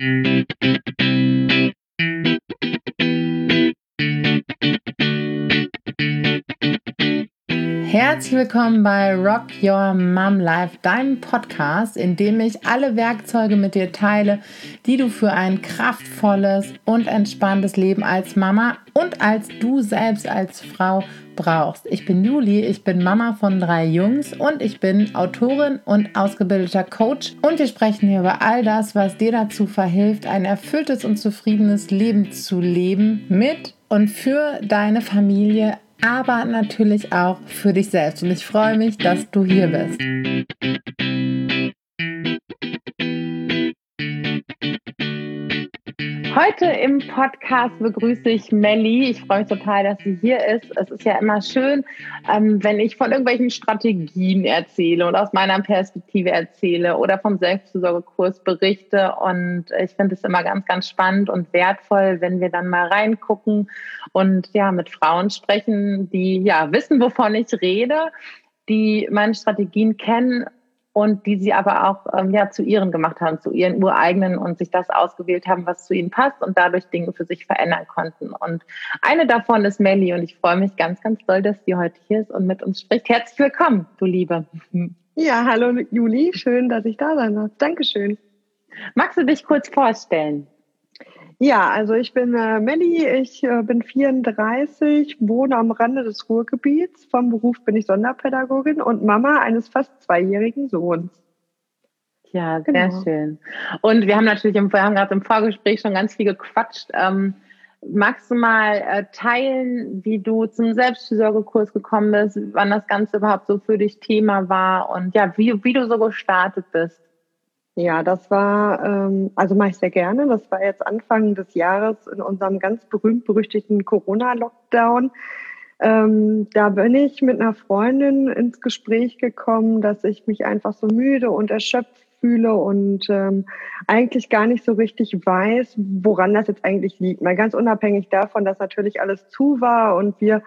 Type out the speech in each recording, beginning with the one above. Herzlich willkommen bei Rock Your Mom Life, deinem Podcast, in dem ich alle Werkzeuge mit dir teile, die du für ein kraftvolles und entspanntes Leben als Mama und als du selbst als Frau brauchst. Ich bin Juli, ich bin Mama von 3 Jungs und ich bin Autorin und ausgebildeter Coach. Und wir sprechen hier über all das, was dir dazu verhilft, ein erfülltes und zufriedenes Leben zu leben mit und für deine Familie, aber natürlich auch für dich selbst. Und ich freue mich, dass du hier bist. Heute im Podcast begrüße ich Melli. Ich freue mich total, dass sie hier ist. Es ist ja immer schön, wenn ich von irgendwelchen Strategien erzähle und aus meiner Perspektive erzähle oder vom Selbstfürsorgekurs berichte. Und ich finde es immer ganz, ganz spannend und wertvoll, wenn wir dann mal reingucken und ja mit Frauen sprechen, die ja wissen, wovon ich rede, die meine Strategien kennen und die sie aber auch zu ihren gemacht haben, zu ihren ureigenen und sich das ausgewählt haben, was zu ihnen passt und dadurch Dinge für sich verändern konnten. Und eine davon ist Melli und ich freue mich ganz, ganz doll, dass sie heute hier ist und mit uns spricht. Herzlich willkommen, du Liebe. Ja, hallo Juli, schön, dass ich da sein darf. Dankeschön. Magst du dich kurz vorstellen? Ja, also ich bin Melli, ich bin 34, wohne am Rande des Ruhrgebiets. Vom Beruf bin ich Sonderpädagogin und Mama eines fast zweijährigen Sohns. Ja, genau. Sehr schön. Und wir haben natürlich, wir haben gerade im Vorgespräch schon ganz viel gequatscht. Magst du mal teilen, wie du zum Selbstfürsorgekurs gekommen bist, wann das Ganze überhaupt so für dich Thema war und ja, wie du so gestartet bist? Ja, das war, also mache ich sehr gerne, das war jetzt Anfang des Jahres in unserem ganz berühmt-berüchtigten Corona-Lockdown. Da bin ich mit einer Freundin ins Gespräch gekommen, dass ich mich einfach so müde und erschöpft fühle und eigentlich gar nicht so richtig weiß, woran das jetzt eigentlich liegt. Mal ganz unabhängig davon, dass natürlich alles zu war und wir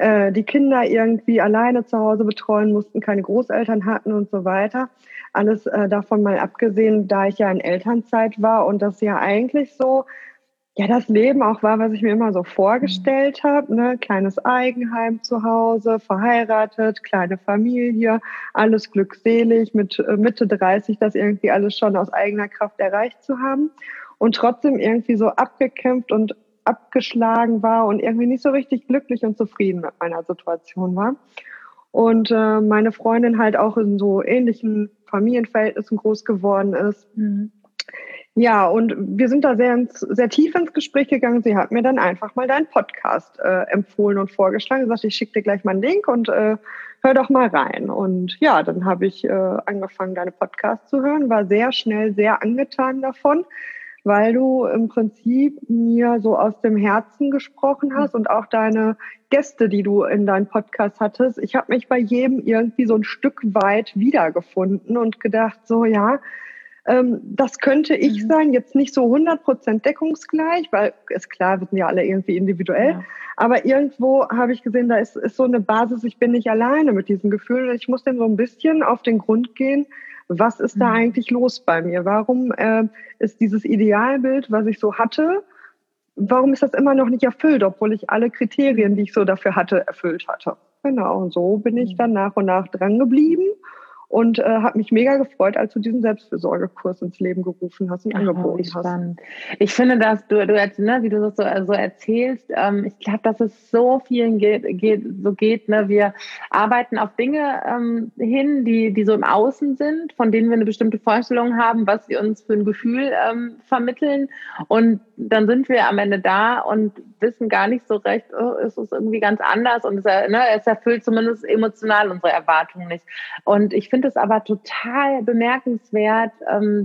die Kinder irgendwie alleine zu Hause betreuen mussten, keine Großeltern hatten und so weiter. Alles davon mal abgesehen, da ich ja in Elternzeit war und das ja eigentlich so, ja, das Leben auch war, was ich mir immer so vorgestellt habe, ne? Kleines Eigenheim zu Hause, verheiratet, kleine Familie, alles glückselig, mit Mitte 30 das irgendwie alles schon aus eigener Kraft erreicht zu haben und trotzdem irgendwie so abgekämpft und abgeschlagen war und irgendwie nicht so richtig glücklich und zufrieden mit meiner Situation war. Und meine Freundin halt auch in so ähnlichen Familienverhältnissen groß geworden ist. Mhm. Ja, und wir sind da sehr tief ins Gespräch gegangen. Sie hat mir dann einfach mal deinen Podcast empfohlen und vorgeschlagen. Sie sagte, ich schicke dir gleich mal einen Link und hör doch mal rein. Und ja, dann habe ich angefangen, deine Podcasts zu hören, war sehr schnell sehr angetan davon, weil du im Prinzip mir so aus dem Herzen gesprochen hast und auch deine Gäste, die du in deinem Podcast hattest. Ich habe mich bei jedem irgendwie so ein Stück weit wiedergefunden und gedacht, so ja, das könnte ich sein, jetzt nicht so 100% deckungsgleich, weil ist klar, wir sind ja alle irgendwie individuell, ja. Aber irgendwo habe ich gesehen, da ist so eine Basis, ich bin nicht alleine mit diesem Gefühl, ich muss dem so ein bisschen auf den Grund gehen, was ist da eigentlich los bei mir? Warum ist dieses Idealbild, was ich so hatte, warum ist das immer noch nicht erfüllt, obwohl ich alle Kriterien, die ich so dafür hatte, erfüllt hatte? Genau, und so bin ich dann nach und nach dran geblieben und habe mich mega gefreut, als du diesen Selbstfürsorgekurs ins Leben gerufen hast und angeboten hast. Spannend. Ich finde, dass du wie du das so erzählst, ich glaube, dass es so vielen geht. Ne? Wir arbeiten auf Dinge hin, die so im Außen sind, von denen wir eine bestimmte Vorstellung haben, was sie uns für ein Gefühl vermitteln. Und dann sind wir am Ende da und wissen gar nicht so recht, es ist irgendwie ganz anders und es erfüllt zumindest emotional unsere Erwartungen nicht. Und ich finde es aber total bemerkenswert,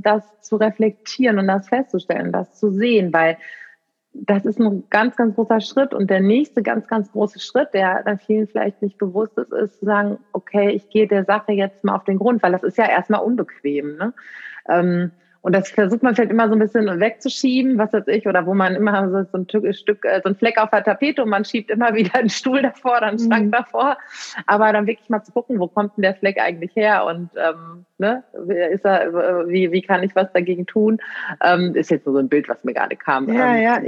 das zu reflektieren und das festzustellen, das zu sehen, weil das ist ein ganz, ganz großer Schritt. Und der nächste ganz, ganz große Schritt, der vielen vielleicht nicht bewusst ist zu sagen, okay, ich gehe der Sache jetzt mal auf den Grund, weil das ist ja erstmal unbequem, ne? Und das versucht man vielleicht immer so ein bisschen wegzuschieben, was weiß ich, oder wo man immer so ein Fleck auf der Tapete und man schiebt immer wieder einen Stuhl davor oder einen Schrank davor. Aber dann wirklich mal zu gucken, wo kommt denn der Fleck eigentlich her und wie kann ich was dagegen tun? Ist jetzt nur so ein Bild, was mir gerade kam. Das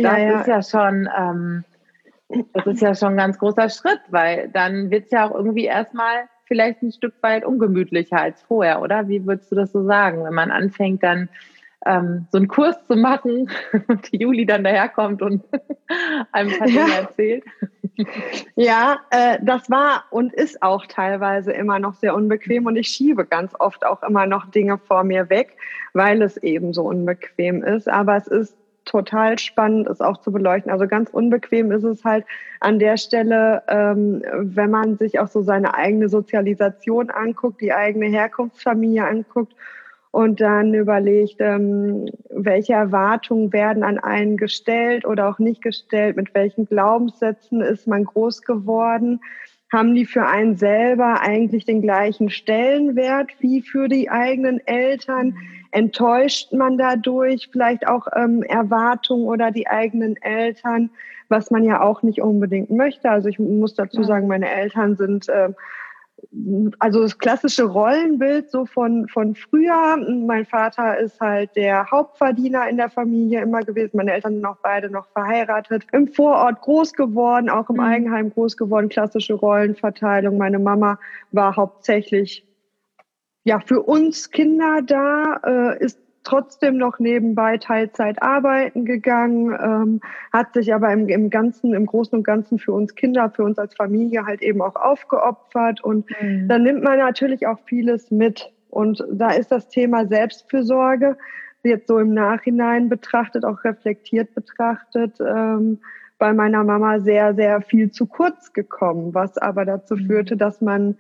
ist ja schon ein ganz großer Schritt, weil dann wird es ja auch irgendwie erstmal vielleicht ein Stück weit ungemütlicher als vorher, oder? Wie würdest du das so sagen, wenn man anfängt, dann so einen Kurs zu machen und die Juli dann daherkommt und einem ein paar Dinge erzählt? Ja, das war und ist auch teilweise immer noch sehr unbequem und ich schiebe ganz oft auch immer noch Dinge vor mir weg, weil es eben so unbequem ist, aber es ist total spannend, es auch zu beleuchten. Also ganz unbequem ist es halt an der Stelle, wenn man sich auch so seine eigene Sozialisation anguckt, die eigene Herkunftsfamilie anguckt und dann überlegt, welche Erwartungen werden an einen gestellt oder auch nicht gestellt, mit welchen Glaubenssätzen ist man groß geworden, haben die für einen selber eigentlich den gleichen Stellenwert wie für die eigenen Eltern? Enttäuscht man dadurch vielleicht auch Erwartungen oder die eigenen Eltern, was man ja auch nicht unbedingt möchte? Also ich muss dazu sagen, meine Eltern sind, also das klassische Rollenbild so von früher. Mein Vater ist halt der Hauptverdiener in der Familie immer gewesen. Meine Eltern sind auch beide noch verheiratet. Im Vorort groß geworden, auch im Eigenheim groß geworden, klassische Rollenverteilung. Meine Mama war hauptsächlich für uns Kinder da, ist trotzdem noch nebenbei Teilzeit arbeiten gegangen, hat sich aber im Großen und Ganzen für uns Kinder, für uns als Familie halt eben auch aufgeopfert. Und dann nimmt man natürlich auch vieles mit. Und da ist das Thema Selbstfürsorge jetzt so im Nachhinein betrachtet, auch reflektiert betrachtet, bei meiner Mama sehr, sehr viel zu kurz gekommen, was aber dazu führte, dass man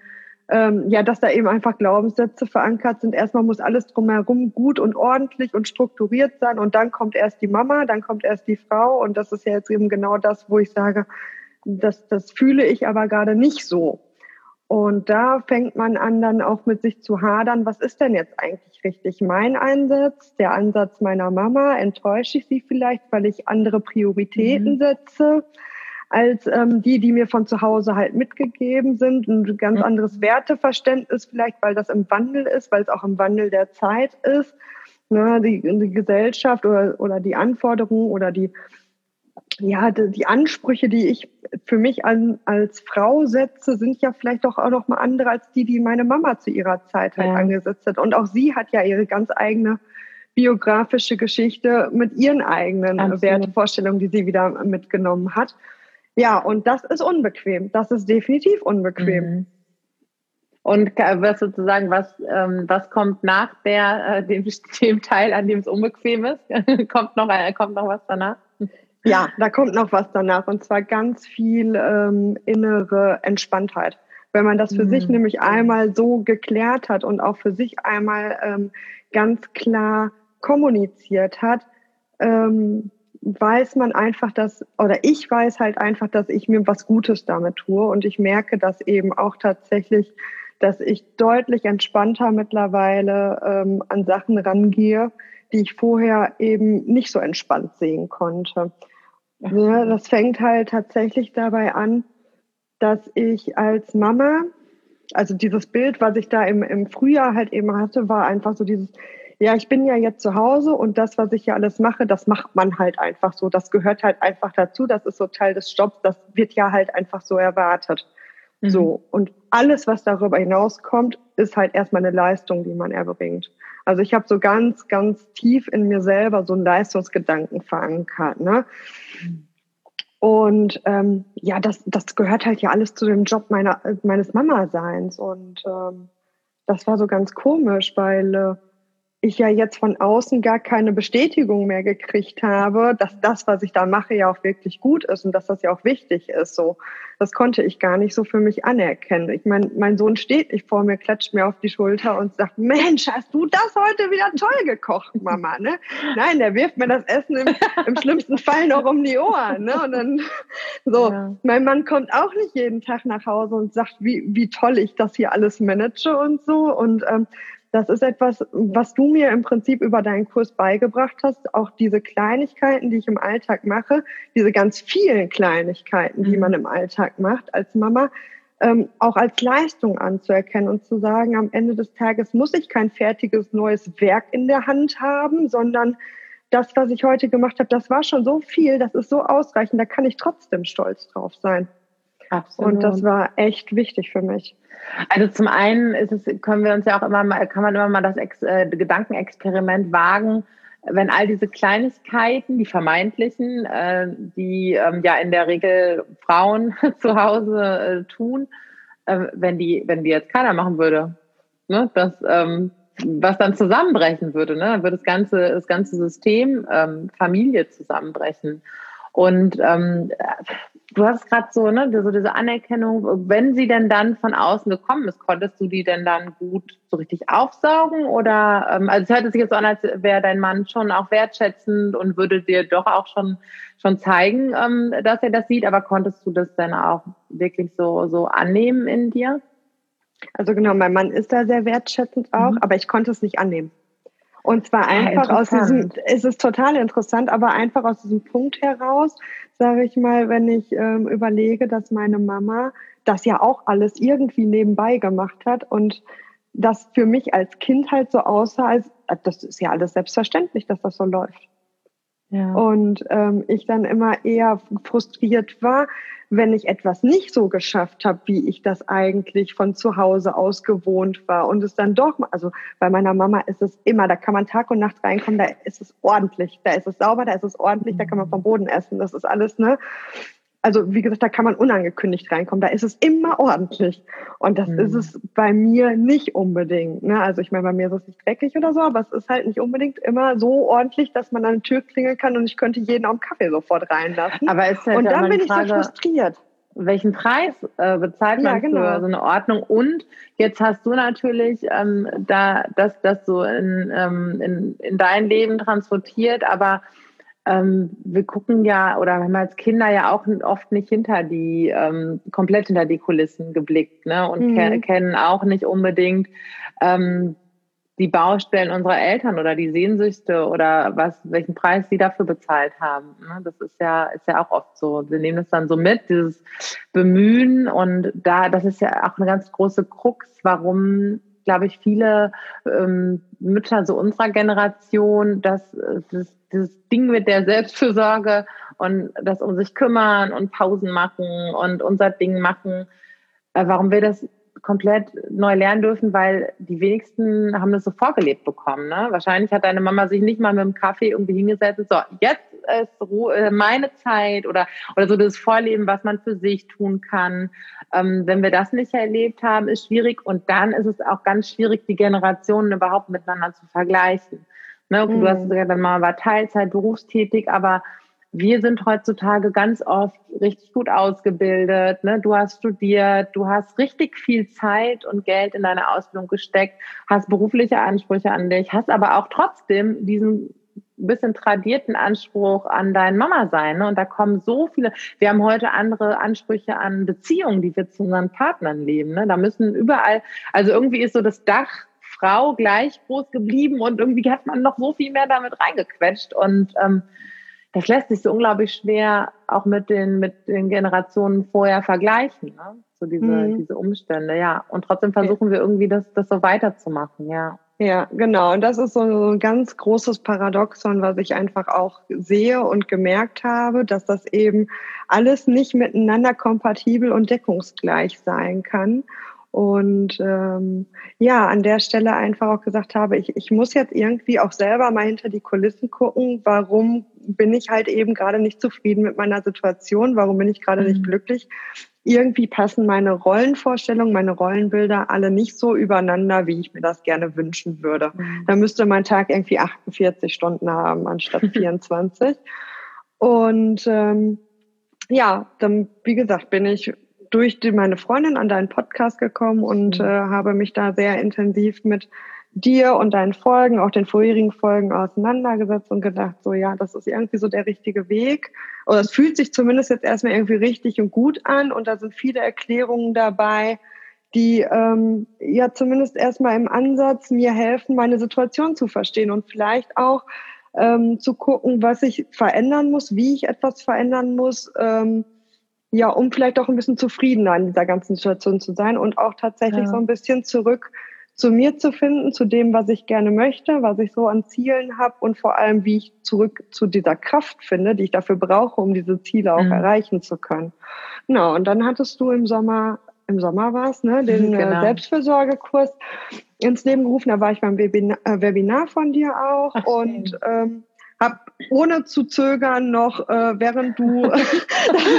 dass da eben einfach Glaubenssätze verankert sind. Erstmal muss alles drumherum gut und ordentlich und strukturiert sein und dann kommt erst die Mama, dann kommt erst die Frau und das ist ja jetzt eben genau das, wo ich sage, das fühle ich aber gerade nicht so. Und da fängt man an, dann auch mit sich zu hadern, was ist denn jetzt eigentlich richtig mein Einsatz, der Ansatz meiner Mama, enttäusche ich sie vielleicht, weil ich andere Prioritäten setze als die mir von zu Hause halt mitgegeben sind. Ein ganz anderes Werteverständnis vielleicht, weil das im Wandel ist, weil es auch im Wandel der Zeit ist. Ne, die Gesellschaft oder die Anforderungen oder die Ansprüche, die ich für mich als Frau setze, sind ja vielleicht auch noch mal andere als die meine Mama zu ihrer Zeit halt angesetzt hat. Und auch sie hat ja ihre ganz eigene biografische Geschichte mit ihren eigenen Wertevorstellungen, die sie wieder mitgenommen hat. Ja, und das ist unbequem. Das ist definitiv unbequem. Mhm. Und was sozusagen, was kommt nach dem Teil, an dem es unbequem ist? kommt noch was danach? Ja, da kommt noch was danach. Und zwar ganz viel innere Entspanntheit. Wenn man das für sich nämlich einmal so geklärt hat und auch für sich einmal ganz klar kommuniziert hat, weiß man einfach, ich weiß halt einfach, dass ich mir was Gutes damit tue und ich merke das eben auch tatsächlich, dass ich deutlich entspannter mittlerweile an Sachen rangehe, die ich vorher eben nicht so entspannt sehen konnte. Ja, das fängt halt tatsächlich dabei an, dass ich als Mama, also dieses Bild, was ich da im Frühjahr halt eben hatte, war einfach so dieses, ich bin ja jetzt zu Hause und das, was ich ja alles mache, das macht man halt einfach so. Das gehört halt einfach dazu. Das ist so Teil des Jobs. Das wird ja halt einfach so erwartet. Mhm. So. Und alles, was darüber hinauskommt, ist halt erstmal eine Leistung, die man erbringt. Also ich habe so ganz, ganz tief in mir selber so einen Leistungsgedanken verankert, ne? Und das gehört halt ja alles zu dem Job meines Mama-Seins. Und das war so ganz komisch, weil ich ja jetzt von außen gar keine Bestätigung mehr gekriegt habe, dass das, was ich da mache, ja auch wirklich gut ist und dass das ja auch wichtig ist. So, das konnte ich gar nicht so für mich anerkennen. Ich meine, mein Sohn steht nicht vor mir, klatscht mir auf die Schulter und sagt, Mensch, hast du das heute wieder toll gekocht, Mama, ne? Nein, der wirft mir das Essen im schlimmsten Fall noch um die Ohren, ne? Und dann so, Mein Mann kommt auch nicht jeden Tag nach Hause und sagt, wie toll ich das hier alles manage und so. Und Das ist etwas, was du mir im Prinzip über deinen Kurs beigebracht hast. Auch diese Kleinigkeiten, die ich im Alltag mache, diese ganz vielen Kleinigkeiten, die man im Alltag macht als Mama, auch als Leistung anzuerkennen und zu sagen, am Ende des Tages muss ich kein fertiges neues Werk in der Hand haben, sondern das, was ich heute gemacht habe, das war schon so viel, das ist so ausreichend, da kann ich trotzdem stolz drauf sein. Absolut. Und das war echt wichtig für mich. Also zum einen kann man immer mal das Gedankenexperiment wagen, wenn all diese Kleinigkeiten, die vermeintlichen, die in der Regel Frauen zu Hause tun, wenn die jetzt keiner machen würde, ne, was dann zusammenbrechen würde, ne, dann würde das ganze System Familie zusammenbrechen. Und du hast gerade so diese Anerkennung, wenn sie denn dann von außen gekommen ist, konntest du die denn dann gut so richtig aufsaugen? Oder, also es hört sich jetzt so an, als wäre dein Mann schon auch wertschätzend und würde dir doch auch schon zeigen, dass er das sieht, aber konntest du das dann auch wirklich so annehmen in dir? Also genau, mein Mann ist da sehr wertschätzend auch, aber ich konnte es nicht annehmen. Und zwar einfach aus diesem Punkt heraus, sage ich mal, wenn ich überlege, dass meine Mama das ja auch alles irgendwie nebenbei gemacht hat und das für mich als Kind halt so aussah, als das ist ja alles selbstverständlich, dass das so läuft. Ja. Und ich dann immer eher frustriert war, wenn ich etwas nicht so geschafft habe, wie ich das eigentlich von zu Hause aus gewohnt war. Und es dann doch, also bei meiner Mama ist es immer, da kann man Tag und Nacht reinkommen, da ist es ordentlich, da ist es sauber, da ist es ordentlich, da kann man vom Boden essen, das ist alles, ne? Also wie gesagt, da kann man unangekündigt reinkommen, da ist es immer ordentlich. Und das ist es bei mir nicht unbedingt. Ne? Also ich meine, bei mir ist es nicht dreckig oder so, aber es ist halt nicht unbedingt immer so ordentlich, dass man an der Tür klingeln kann und ich könnte jeden auf den Kaffee sofort reinlassen. Aber es ist halt, und dann bin ich so frustriert. Welchen Preis bezahlt man für so eine Ordnung? Und jetzt hast du natürlich das so in dein Leben transportiert, aber wir gucken ja, oder haben als Kinder ja auch oft nicht komplett hinter die Kulissen geblickt, ne? Und kennen auch nicht unbedingt die Baustellen unserer Eltern oder die Sehnsüchte oder welchen Preis sie dafür bezahlt haben, ne? Das ist ja auch oft so. Wir nehmen das dann so mit, dieses Bemühen, und das ist ja auch eine ganz große Krux, warum, glaube ich, viele Mütter so unserer Generation, dass dieses Ding mit der Selbstfürsorge und das um sich kümmern und Pausen machen und unser Ding machen, warum wir das komplett neu lernen dürfen, weil die wenigsten haben das so vorgelebt bekommen, ne? Wahrscheinlich hat deine Mama sich nicht mal mit dem Kaffee irgendwie hingesetzt und so, jetzt ist Ruhe, meine Zeit, oder so das Vorleben, was man für sich tun kann. Wenn wir das nicht erlebt haben, ist schwierig, und dann ist es auch ganz schwierig, die Generationen überhaupt miteinander zu vergleichen. Ne? Okay, du hast gesagt, deine Mama war Teilzeit berufstätig, aber wir sind heutzutage ganz oft richtig gut ausgebildet, ne? Du hast studiert, du hast richtig viel Zeit und Geld in deine Ausbildung gesteckt, hast berufliche Ansprüche an dich, hast aber auch trotzdem diesen bisschen tradierten Anspruch an dein Mama-Sein, ne? Und da kommen so viele, wir haben heute andere Ansprüche an Beziehungen, die wir zu unseren Partnern leben, ne? Da müssen überall, also irgendwie ist so das Dach Frau gleich groß geblieben und irgendwie hat man noch so viel mehr damit reingequetscht, und das lässt sich so unglaublich schwer auch mit den Generationen vorher vergleichen, ne? So diese Umstände, ja. Und trotzdem versuchen wir irgendwie, das so weiterzumachen, ja. Ja, genau. Und das ist so ein ganz großes Paradoxon, was ich einfach auch sehe und gemerkt habe, dass das eben alles nicht miteinander kompatibel und deckungsgleich sein kann. Und an der Stelle einfach auch gesagt habe, ich muss jetzt irgendwie auch selber mal hinter die Kulissen gucken, warum bin ich halt eben gerade nicht zufrieden mit meiner Situation, warum bin ich gerade nicht glücklich. Irgendwie passen meine Rollenvorstellungen, meine Rollenbilder alle nicht so übereinander, wie ich mir das gerne wünschen würde. Da müsste mein Tag irgendwie 48 Stunden haben anstatt 24. Und dann, wie gesagt, bin ich durch meine Freundin an deinen Podcast gekommen und habe mich da sehr intensiv mit dir und deinen Folgen, auch den vorherigen Folgen, auseinandergesetzt und gedacht, so ja, das ist irgendwie so der richtige Weg. Oder es fühlt sich zumindest jetzt erstmal irgendwie richtig und gut an, und da sind viele Erklärungen dabei, die ja zumindest erstmal im Ansatz mir helfen, meine Situation zu verstehen und vielleicht auch zu gucken, was ich verändern muss, wie ich etwas verändern muss, ja, um vielleicht auch ein bisschen zufriedener in dieser ganzen Situation zu sein und auch tatsächlich so ein bisschen zurück zu mir zu finden, zu dem, was ich gerne möchte, was ich so an Zielen habe und vor allem, wie ich zurück zu dieser Kraft finde, die ich dafür brauche, um diese Ziele auch erreichen zu können. Genau, und dann hattest du im Sommer war es, ne, den Selbstfürsorgekurs ins Leben gerufen. Da war ich beim Webinar von dir auch und habe ohne zu zögern noch, während du das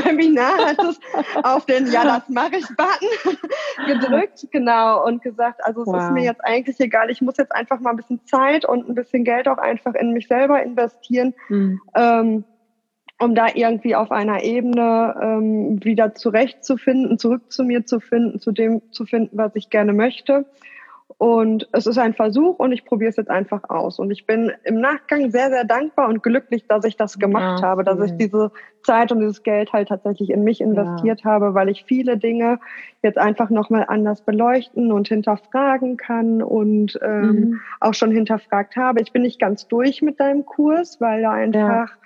Webinar hattest, auf den Ja, das mache ich-Button gedrückt, genau, und gesagt, also es ist mir jetzt eigentlich egal, ich muss jetzt einfach mal ein bisschen Zeit und ein bisschen Geld auch einfach in mich selber investieren, um da irgendwie auf einer Ebene wieder zurechtzufinden, zurück zu mir zu finden, zu dem zu finden, was ich gerne möchte. Und es ist ein Versuch und ich probiere es jetzt einfach aus. Und ich bin im Nachgang sehr, sehr dankbar und glücklich, dass ich das gemacht habe, dass ich diese Zeit und dieses Geld halt tatsächlich in mich investiert habe, weil ich viele Dinge jetzt einfach nochmal anders beleuchten und hinterfragen kann und auch schon hinterfragt habe. Ich bin nicht ganz durch mit deinem Kurs, weil da einfach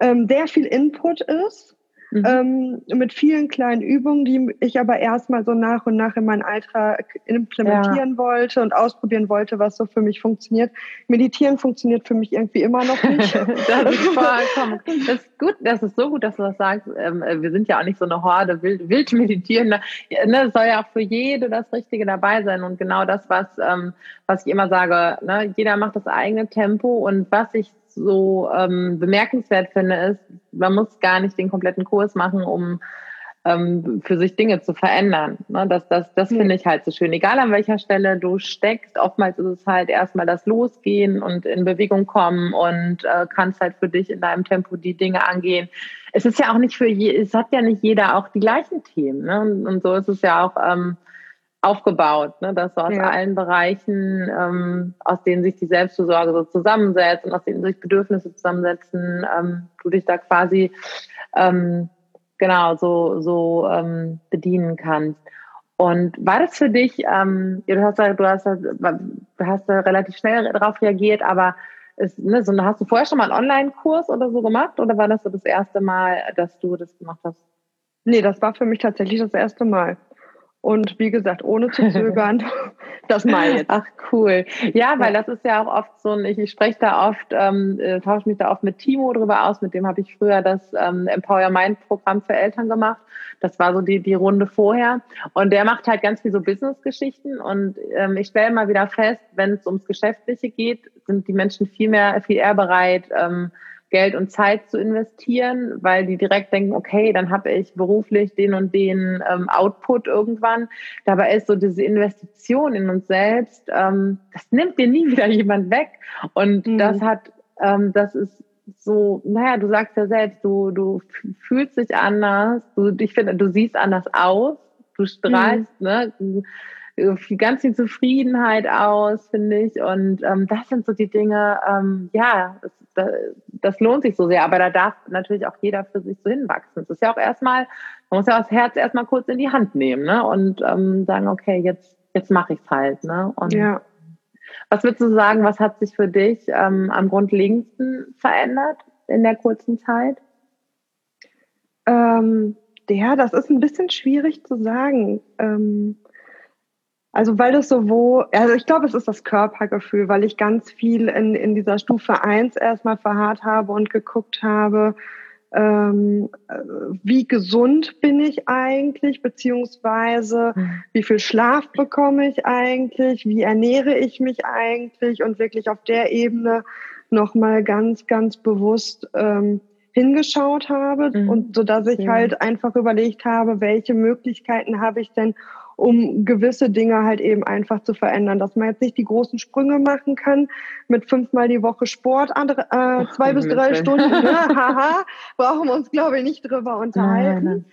sehr viel Input ist. Mit vielen kleinen Übungen, die ich aber erstmal so nach und nach in meinen Alltag implementieren wollte und ausprobieren wollte, was so für mich funktioniert. Meditieren funktioniert für mich irgendwie immer noch nicht. Das ist vollkommen. Das ist gut, das ist so gut, dass du das sagst. Wir sind ja auch nicht so eine Horde wild meditierender. Es soll ja auch für jede das Richtige dabei sein und genau das, was ich immer sage, ne? Jeder macht das eigene Tempo und was ich so bemerkenswert finde, ist, man muss gar nicht den kompletten Kurs machen, um für sich Dinge zu verändern. Ne? Das finde ich halt so schön. Egal an welcher Stelle du steckst, oftmals ist es halt erstmal das Losgehen und in Bewegung kommen und kannst halt für dich in deinem Tempo die Dinge angehen. Es ist ja auch nicht es hat ja nicht jeder auch die gleichen Themen. Ne? Und so ist es ja auch aufgebaut, ne? Dass so aus allen Bereichen, aus denen sich die Selbstfürsorge so zusammensetzt und aus denen sich Bedürfnisse zusammensetzen, du dich da quasi so bedienen kannst. Und war das für dich? Du hast da relativ schnell darauf reagiert, aber hast du vorher schon mal einen Online-Kurs oder so gemacht oder war das so das erste Mal, dass du das gemacht hast? Nee, das war für mich tatsächlich das erste Mal. Und wie gesagt, ohne zu zögern, das mal jetzt. Ach cool. Ja, weil das ist ja auch oft so ein, ich spreche da oft, tausche mich da oft mit Timo drüber aus, mit dem habe ich früher das Empower Mind Programm für Eltern gemacht. Das war so die Runde vorher. Und der macht halt ganz viel so Business-Geschichten. Und ich stelle mal wieder fest, wenn es ums Geschäftliche geht, sind die Menschen viel eher bereit, Geld und Zeit zu investieren, weil die direkt denken, okay, dann habe ich beruflich den und den Output irgendwann. Dabei ist so diese Investition in uns selbst, das nimmt dir nie wieder jemand weg. Und das ist so, naja, du sagst ja selbst, du fühlst dich anders, du siehst anders aus, du strahlst, ganz viel Zufriedenheit aus, finde ich. Und das sind so die Dinge, das lohnt sich so sehr. Aber da darf natürlich auch jeder für sich so hinwachsen. Es ist ja auch erstmal, man muss ja das Herz erstmal kurz in die Hand nehmen, ne? Und sagen, okay, jetzt mache ich es halt. Ne? Und was würdest du sagen, was hat sich für dich am grundlegendsten verändert in der kurzen Zeit? Das ist ein bisschen schwierig zu sagen. Ich glaube, es ist das Körpergefühl, weil ich ganz viel in dieser Stufe 1 erstmal verharrt habe und geguckt habe, wie gesund bin ich eigentlich, beziehungsweise wie viel Schlaf bekomme ich eigentlich, wie ernähre ich mich eigentlich und wirklich auf der Ebene nochmal ganz, ganz bewusst hingeschaut habe und so, dass ich halt einfach überlegt habe, welche Möglichkeiten habe ich denn, um gewisse Dinge halt eben einfach zu verändern, dass man jetzt nicht die großen Sprünge machen kann mit 5-mal die Woche Sport, 2 bis 3 Stunden, brauchen wir uns, glaube ich, nicht drüber unterhalten. Nein.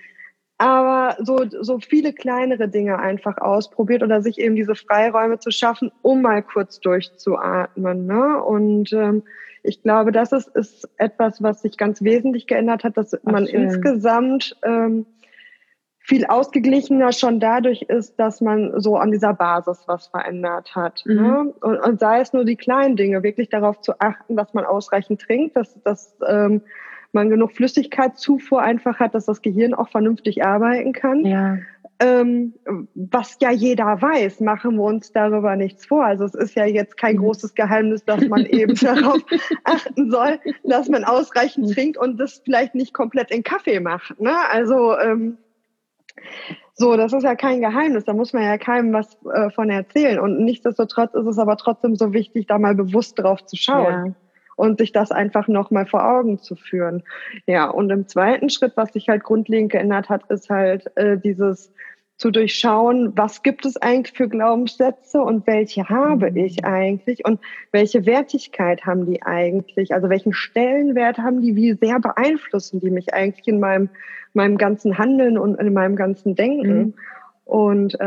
Aber so viele kleinere Dinge einfach ausprobiert oder sich eben diese Freiräume zu schaffen, um mal kurz durchzuatmen. Ne? Und ich glaube, das ist etwas, was sich ganz wesentlich geändert hat, dass man insgesamt viel ausgeglichener schon dadurch ist, dass man so an dieser Basis was verändert hat. Mhm. Ne? Und sei es nur die kleinen Dinge, wirklich darauf zu achten, dass man ausreichend trinkt, dass man genug Flüssigkeitszufuhr einfach hat, dass das Gehirn auch vernünftig arbeiten kann. Ja. Was ja jeder weiß, machen wir uns darüber nichts vor. Also es ist ja jetzt kein großes Geheimnis, dass man eben darauf achten soll, dass man ausreichend trinkt und das vielleicht nicht komplett in Kaffee macht. Ne? Also so, das ist ja kein Geheimnis, da muss man ja keinem was von erzählen. Und nichtsdestotrotz ist es aber trotzdem so wichtig, da mal bewusst drauf zu schauen. Ja. Und sich das einfach nochmal vor Augen zu führen. Ja, und im zweiten Schritt, was sich halt grundlegend geändert hat, ist halt dieses zu durchschauen, was gibt es eigentlich für Glaubenssätze und welche habe ich eigentlich und welche Wertigkeit haben die eigentlich, also welchen Stellenwert haben die, wie sehr beeinflussen die mich eigentlich in meinem ganzen Handeln und in meinem ganzen Denken. Mhm. Und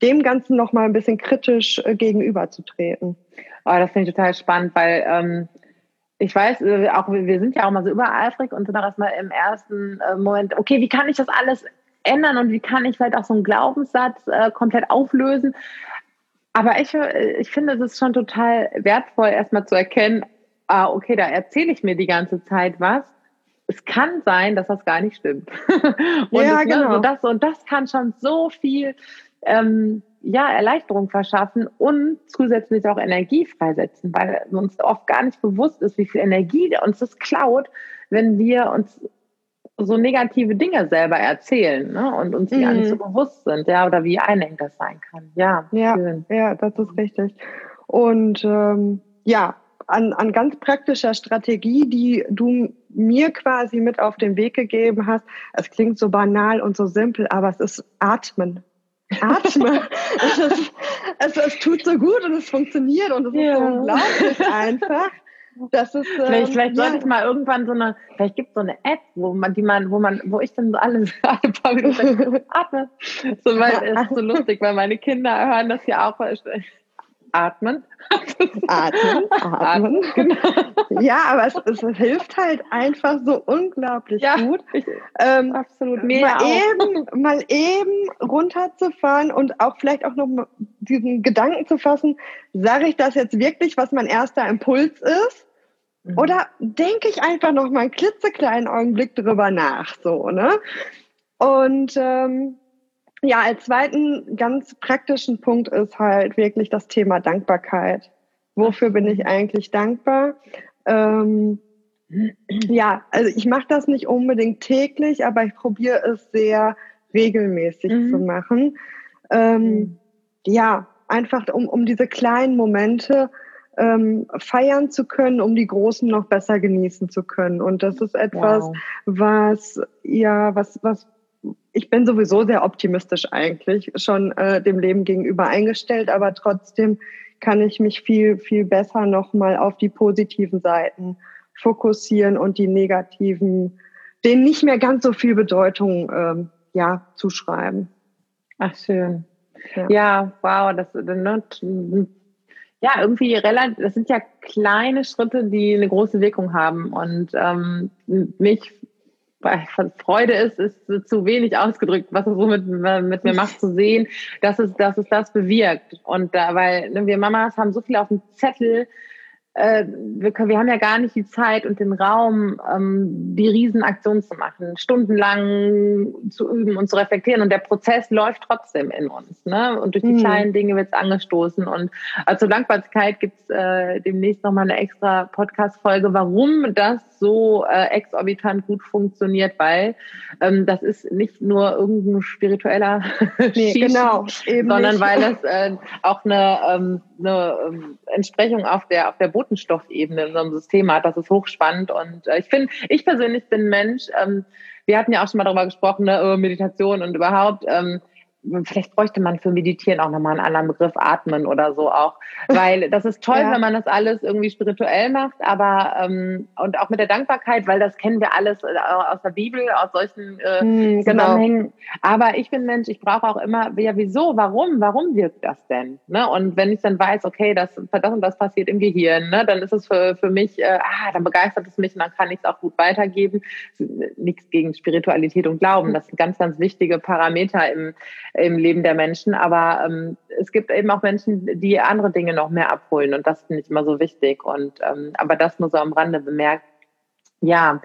dem Ganzen noch mal ein bisschen kritisch gegenüberzutreten. Oh, das finde ich total spannend, weil ich weiß, auch wir sind ja auch mal so übereifrig und sind auch erstmal im ersten Moment, okay, wie kann ich das alles ändern und wie kann ich vielleicht auch so einen Glaubenssatz komplett auflösen? Aber ich finde, es ist schon total wertvoll, erstmal zu erkennen, okay, da erzähle ich mir die ganze Zeit was. Es kann sein, dass das gar nicht stimmt. Und ja, genau. Das kann schon so viel Erleichterung verschaffen und zusätzlich auch Energie freisetzen, weil uns oft gar nicht bewusst ist, wie viel Energie uns das klaut, wenn wir uns so negative Dinge selber erzählen, ne? Und uns die nicht so bewusst sind, ja, oder wie einengend das sein kann. Ja, schön. Ja, das ist richtig. Und an ganz praktischer Strategie, die du mir quasi mit auf den Weg gegeben hast, es klingt so banal und so simpel, aber es ist Atmen. Atme. Es tut so gut und es funktioniert und es ist so unglaublich einfach. Das ist, vielleicht sollte ich mal irgendwann vielleicht gibt es so eine App, wo ich dann so alle paar Minuten atme. So, weil es ist so lustig, weil meine Kinder hören das ja auch. Atmen. Genau. Ja, aber es hilft halt einfach so unglaublich gut. Absolut. Mal eben runterzufahren und auch vielleicht auch noch diesen Gedanken zu fassen, sage ich das jetzt wirklich, was mein erster Impuls ist? Mhm. Oder denke ich einfach noch mal einen klitzekleinen Augenblick drüber nach? So, ne? Und als zweiten ganz praktischen Punkt ist halt wirklich das Thema Dankbarkeit. Wofür bin ich eigentlich dankbar? Also ich mache das nicht unbedingt täglich, aber ich probiere es sehr regelmäßig zu machen. Einfach um diese kleinen Momente feiern zu können, um die großen noch besser genießen zu können. Und das ist etwas, was ich bin sowieso sehr optimistisch eigentlich, schon dem Leben gegenüber eingestellt, aber trotzdem kann ich mich viel, viel besser nochmal auf die positiven Seiten fokussieren und die negativen, denen nicht mehr ganz so viel Bedeutung zuschreiben. Ach, schön. Ja, wow, das sind ja kleine Schritte, die eine große Wirkung haben und Freude ist zu wenig ausgedrückt, was es so mit mir macht, zu sehen, dass es das bewirkt. Und weil wir Mamas haben so viel auf dem Zettel, wir haben ja gar nicht die Zeit und den Raum, die Riesenaktion zu machen, stundenlang zu üben und zu reflektieren. Und der Prozess läuft trotzdem in uns. Ne? Und durch die kleinen Dinge wird es angestoßen. Und also Dankbarkeit gibt es demnächst nochmal eine extra Podcast-Folge, warum das so exorbitant gut funktioniert, weil das ist nicht nur irgendein spiritueller sondern nicht. Weil das auch eine Entsprechung auf der Botenstoffebene in unserem System hat. Das ist hochspannend und ich persönlich bin ein Mensch, wir hatten ja auch schon mal darüber gesprochen, ne, über Meditation und überhaupt, vielleicht bräuchte man für Meditieren auch nochmal einen anderen Begriff, Atmen oder so auch, weil das ist toll, wenn man das alles irgendwie spirituell macht, aber und auch mit der Dankbarkeit, weil das kennen wir alles aus der Bibel, aus solchen Zusammenhängen, aber ich bin Mensch, ich brauche auch immer, ja wieso, warum wirkt das denn? Ne? Und wenn ich dann weiß, okay, das und das passiert im Gehirn, ne? Dann ist es für mich, dann begeistert es mich und dann kann ich es auch gut weitergeben. Nichts gegen Spiritualität und Glauben, das sind ganz, ganz wichtige Parameter im Leben der Menschen, aber es gibt eben auch Menschen, die andere Dinge noch mehr abholen und das finde ich immer so wichtig und aber das nur so am Rande bemerkt. Ja,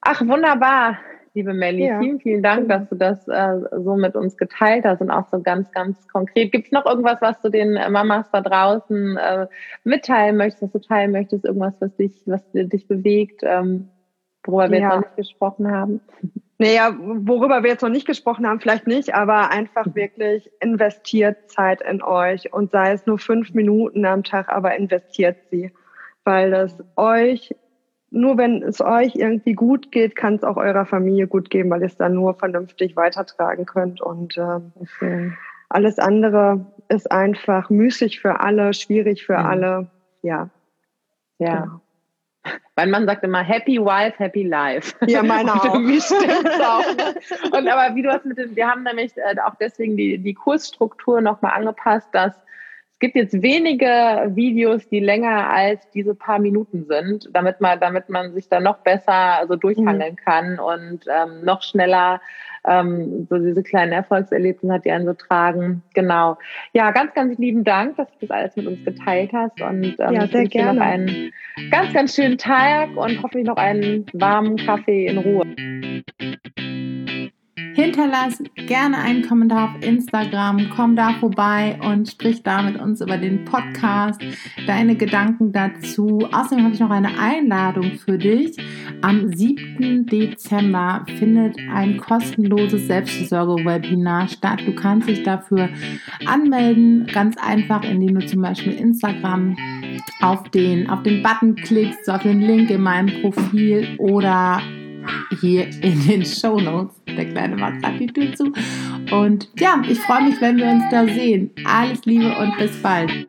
ach wunderbar, liebe Melli, vielen Dank, dass du das so mit uns geteilt hast und auch so ganz, ganz konkret. Gibt es noch irgendwas, was du den Mamas da draußen mitteilen möchtest, was du teilen möchtest, irgendwas, was dich bewegt, worüber wir jetzt noch nicht gesprochen haben? Naja, worüber wir jetzt noch nicht gesprochen haben, vielleicht nicht, aber einfach wirklich investiert Zeit in euch und sei es nur 5 Minuten am Tag, aber investiert sie, weil das euch, nur wenn es euch irgendwie gut geht, kann es auch eurer Familie gut gehen, weil ihr es dann nur vernünftig weitertragen könnt und alles andere ist einfach müßig für alle, schwierig für alle, ja. Genau. Mein Mann sagt immer, happy wife, happy life. Ja, meine auch. Für mich stimmt's auch. Und aber wie du hast wir haben nämlich auch deswegen die Kursstruktur nochmal angepasst, dass es gibt jetzt wenige Videos, die länger als diese paar Minuten sind, damit man sich da noch besser also durchhangeln kann und noch schneller so diese kleinen Erfolgserlebnisse hat, die einen so tragen. Genau. Ja, ganz, ganz lieben Dank, dass du das alles mit uns geteilt hast und ich wünsche dir noch einen ganz, ganz schönen Tag und hoffentlich noch einen warmen Kaffee in Ruhe. Hinterlass gerne einen Kommentar auf Instagram, komm da vorbei und sprich da mit uns über den Podcast, deine Gedanken dazu. Außerdem habe ich noch eine Einladung für dich. Am 7. Dezember findet ein kostenloses Selbstversorge-Webinar statt. Du kannst dich dafür anmelden, ganz einfach, indem du zum Beispiel Instagram auf den Button klickst, auf den Link in meinem Profil oder hier in den Shownotes. Der Kleine macht gerade die Tür zu. Und ja, ich freue mich, wenn wir uns da sehen. Alles Liebe und bis bald.